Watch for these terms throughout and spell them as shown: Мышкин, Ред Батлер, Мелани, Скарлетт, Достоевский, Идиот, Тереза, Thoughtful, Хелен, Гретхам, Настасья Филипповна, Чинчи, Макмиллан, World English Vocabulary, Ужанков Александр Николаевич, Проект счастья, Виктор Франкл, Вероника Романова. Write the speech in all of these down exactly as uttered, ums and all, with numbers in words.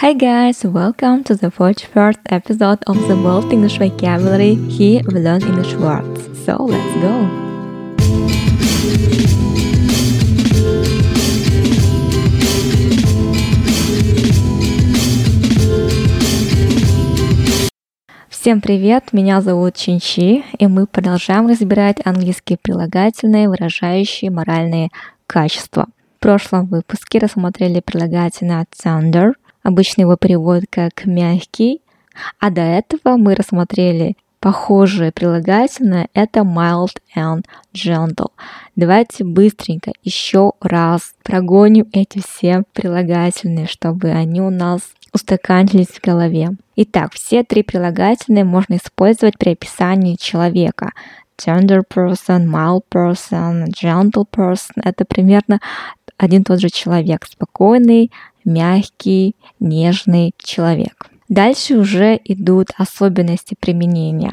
Hi guys, welcome to the forty-first episode of the World English Vocabulary. Here we learn English words. So let's go! Всем привет, меня зовут Чинчи, и мы продолжаем разбирать английские прилагательные, выражающие моральные качества. В прошлом выпуске рассмотрели прилагательное thunder. Обычно его переводят как «мягкий». А до этого мы рассмотрели похожие прилагательные. Это «mild» and «gentle». Давайте быстренько еще раз прогоним эти все прилагательные, чтобы они у нас устаканились в голове. Итак, все три прилагательные можно использовать при описании человека. Tender person, mild person, gentle person. Это примерно один и тот же человек. Спокойный, мягкий, нежный человек. Дальше уже идут особенности применения.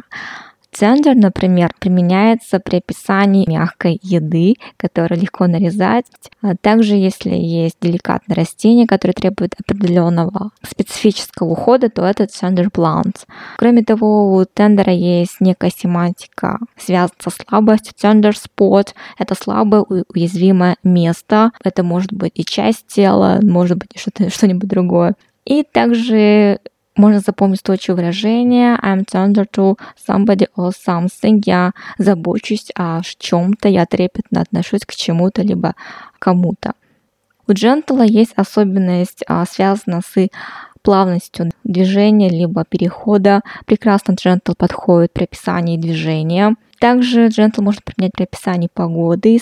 Tender, например, применяется при описании мягкой еды, которую легко нарезать. А также, если есть деликатное растение, которое требует определенного специфического ухода, то это tender plants. Кроме того, у tender есть некая семантика, связанная со слабостью. Tender spot – это слабое, уязвимое место. Это может быть и часть тела, может быть и что-то, что-нибудь другое. И также можно запомнить устойчивое выражение I'm tender to somebody or something. Я забочусь о чем-то, я трепетно отношусь к чему-то либо кому-то. У gentle есть особенность, связанная с плавностью движения либо перехода. Прекрасно gentle подходит при описании движения. Также gentle можно применять при описании погоды.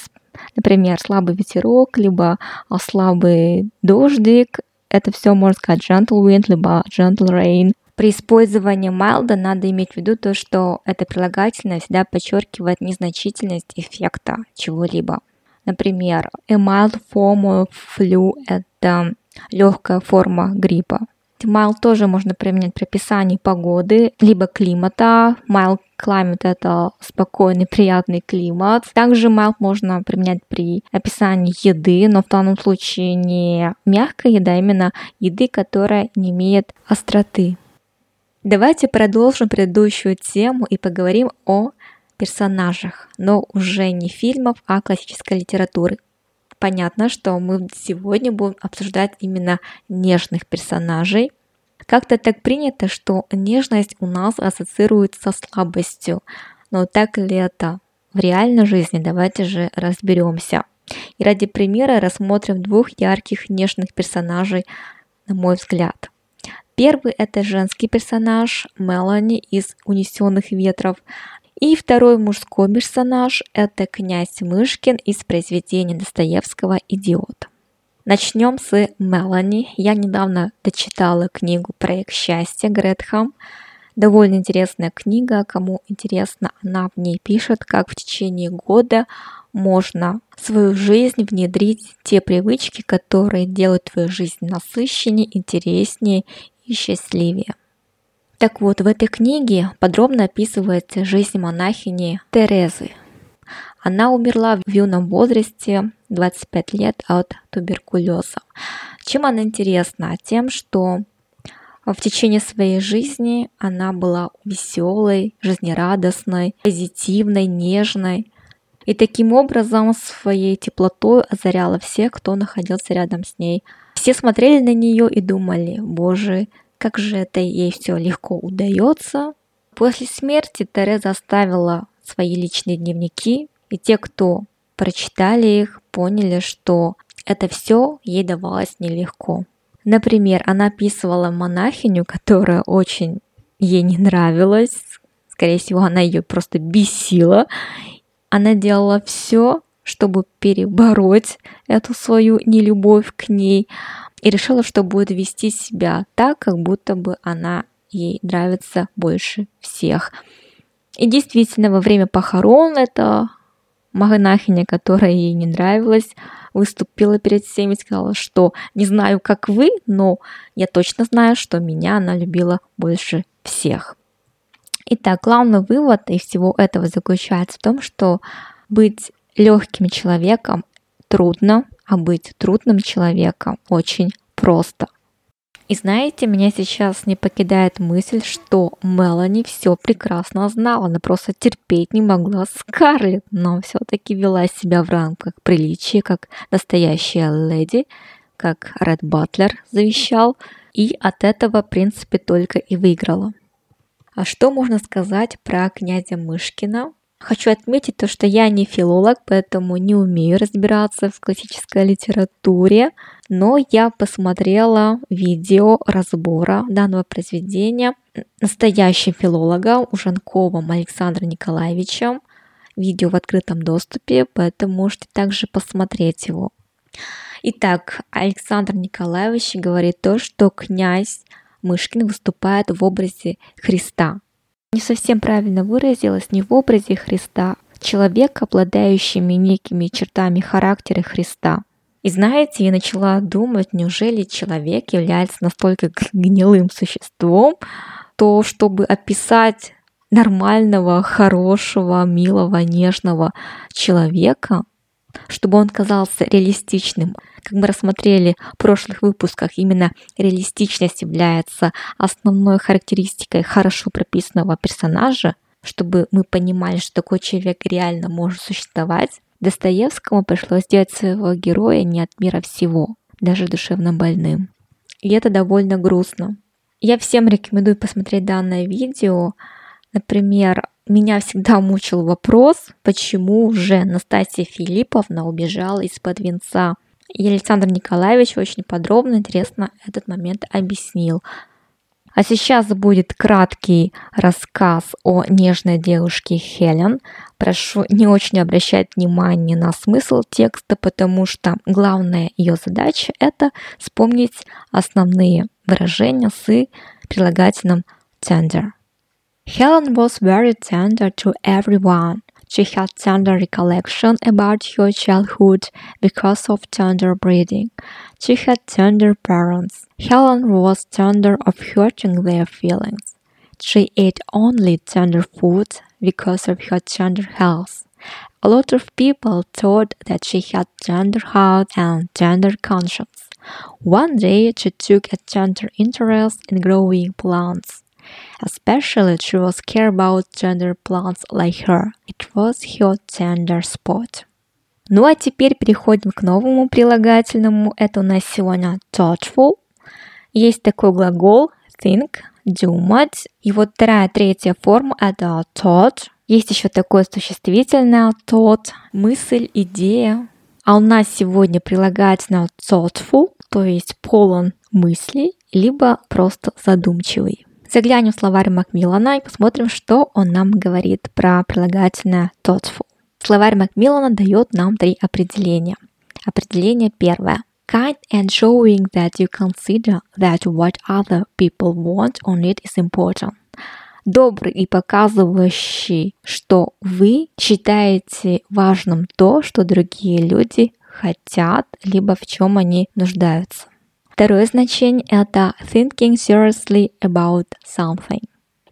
Например, слабый ветерок, либо слабый дождик. Это все можно сказать gentle wind, либо gentle rain. При использовании mild надо иметь в виду то, что это прилагательное всегда подчеркивает незначительность эффекта чего-либо. Например, a mild form of flu – это легкая форма гриппа. Mild тоже можно применять при описании погоды, либо климата. Mild climate – это спокойный, приятный климат. Также mild можно применять при описании еды, но в данном случае не мягкая еда, а именно еды, которая не имеет остроты. Давайте продолжим предыдущую тему и поговорим о персонажах, но уже не фильмов, а классической литературы. Понятно, что мы сегодня будем обсуждать именно нежных персонажей. Как-то так принято, что нежность у нас ассоциируется со слабостью. Но так ли это в реальной жизни? Давайте же разберемся. И ради примера рассмотрим двух ярких нежных персонажей, на мой взгляд. Первый – это женский персонаж Мелани из «Унесенных ветров». И второй мужской персонаж – это князь Мышкин из произведения Достоевского «Идиот». Начнем с Мелани. Я недавно дочитала книгу «Проект счастья» Гретхам. Довольно интересная книга. Кому интересно, она в ней пишет, как в течение года можно в свою жизнь внедрить те привычки, которые делают твою жизнь насыщеннее, интереснее и счастливее. Так вот, в этой книге подробно описывается жизнь монахини Терезы. Она умерла в юном возрасте, двадцать пять лет, от туберкулеза. Чем она интересна? Тем, что в течение своей жизни она была веселой, жизнерадостной, позитивной, нежной. И таким образом своей теплотой озаряла всех, кто находился рядом с ней. Все смотрели на нее и думали: «Боже, как же это ей все легко удается». После смерти Тереза оставила свои личные дневники, и те, кто прочитали их, поняли, что это все ей давалось нелегко. Например, она описывала монахиню, которая очень ей не нравилась, скорее всего, она ее просто бесила. Она делала все, чтобы перебороть эту свою нелюбовь к ней, и решила, что будет вести себя так, как будто бы она ей нравится больше всех. И действительно, во время похорон эта монахиня, которая ей не нравилась, выступила перед всеми и сказала, что не знаю, как вы, но я точно знаю, что меня она любила больше всех. Итак, главный вывод из всего этого заключается в том, что быть легким человеком трудно, а быть трудным человеком очень просто. И знаете, меня сейчас не покидает мысль, что Мелани все прекрасно знала, она просто терпеть не могла Скарлетт, но все-таки вела себя в рамках приличия, как настоящая леди, как Ред Батлер завещал, и от этого, в принципе, только и выиграла. А что можно сказать про князя Мышкина? Хочу отметить то, что я не филолог, поэтому не умею разбираться в классической литературе, но я посмотрела видео разбора данного произведения настоящим филологом Ужанковым Александром Николаевичем. Видео в открытом доступе, поэтому можете также посмотреть его. Итак, Александр Николаевич говорит то, что князь Мышкин выступает в образе Христа. Не совсем правильно выразилась, не в образе Христа, человек, обладающий некими чертами характера Христа. И знаете, я начала думать, неужели человек является настолько гнилым существом, то чтобы описать нормального, хорошего, милого, нежного человека, чтобы он казался реалистичным. Как мы рассмотрели в прошлых выпусках, именно реалистичность является основной характеристикой хорошо прописанного персонажа. Чтобы мы понимали, что такой человек реально может существовать, Достоевскому пришлось сделать своего героя не от мира всего, даже душевно больным. И это довольно грустно. Я всем рекомендую посмотреть данное видео. Например, меня всегда мучил вопрос, почему же Настасья Филипповна убежала из-под венца. И Александр Николаевич очень подробно, интересно этот момент объяснил. А сейчас будет краткий рассказ о нежной девушке Хелен. Прошу не очень обращать внимание на смысл текста, потому что главная ее задача – это вспомнить основные выражения с прилагательным tender. Helen was very tender to everyone. She had tender recollection about her childhood because of tender breeding. She had tender parents. Helen was tender of hurting their feelings. She ate only tender food because of her tender health. A lot of people thought that she had tender heart and tender conscience. One day she took a tender interest in growing plants. Especially she was cared about tender plants like her. It was her tender spot. Ну а теперь переходим к новому прилагательному. Это у нас сегодня thoughtful. Есть такой глагол think, думать. И вот вторая, третья форма это thought. Есть еще такое существительное thought, мысль, идея. А у нас сегодня прилагательное thoughtful, то есть полон мыслей, либо просто задумчивый. Заглянем в словарь Макмиллана и посмотрим, что он нам говорит про прилагательное thoughtful. Словарь Макмиллана дает нам три определения. Определение первое. Kind and showing that you consider that what other people want or need is important. Добрый и показывающий, что вы считаете важным то, что другие люди хотят, либо в чем они нуждаются. Второе значение – это thinking seriously about something.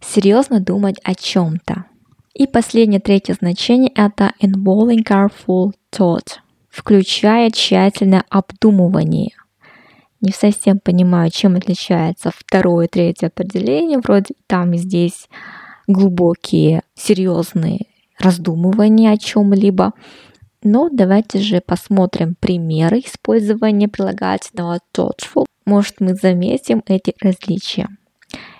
Серьезно думать о чем-то. И последнее, третье значение – это involving careful thought, включая тщательное обдумывание. Не совсем понимаю, чем отличается второе и третье определение. Вроде там и здесь глубокие, серьезные раздумывания о чем-либо. Но давайте же посмотрим примеры использования прилагательного thoughtful. Может, мы заметим эти различия.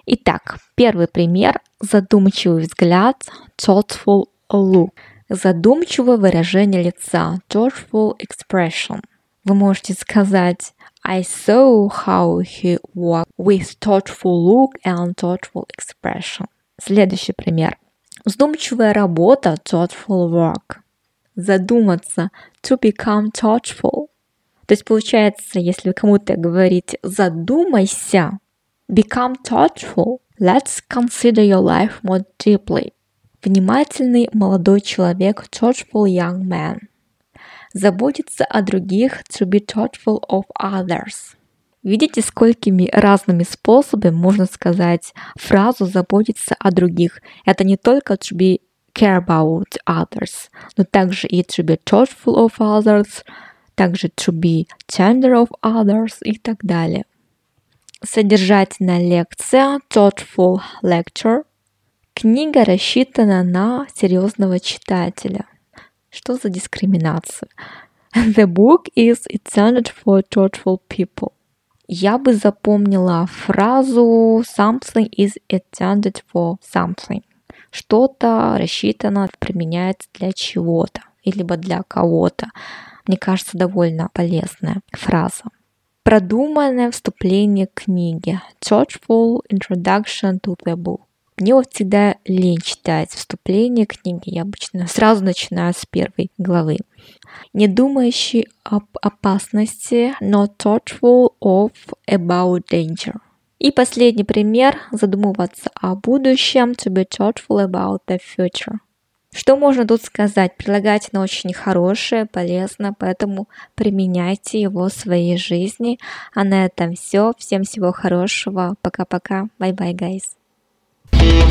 Итак, первый пример – задумчивый взгляд, thoughtful look. Задумчивое выражение лица, thoughtful expression. Вы можете сказать I saw how he walked with thoughtful look and thoughtful expression. Следующий пример. Вздумчивая работа, thoughtful work. Задуматься, to become thoughtful. То есть получается, если вы кому-то говорите задумайся, become thoughtful, let's consider your life more deeply. Внимательный молодой человек, thoughtful young man. Заботиться о других, to be thoughtful of others. Видите, сколькими разными способами можно сказать фразу заботиться о других. Это не только to be care about others, но также и to be thoughtful of others, также to be tender of others и так далее. Содержательная лекция Thoughtful Lecture. Книга рассчитана на серьезного читателя. Что за дискриминация? The book is intended for thoughtful people. Я бы запомнила фразу something is intended for something. Что-то рассчитано, применяется для чего-то, либо для кого-то. Мне кажется, довольно полезная фраза. Продуманное вступление к книге. Thoughtful introduction to the book. Мне вот всегда лень читать вступление к книге. Я обычно сразу начинаю с первой главы. Не думающий об опасности. Not thoughtful of about danger. И последний пример. Задумываться о будущем. To be thoughtful about the future. Что можно тут сказать? Прилагательное очень хорошее, полезно, поэтому применяйте его в своей жизни. А на этом все. Всем всего хорошего. Пока-пока. Bye-bye, guys.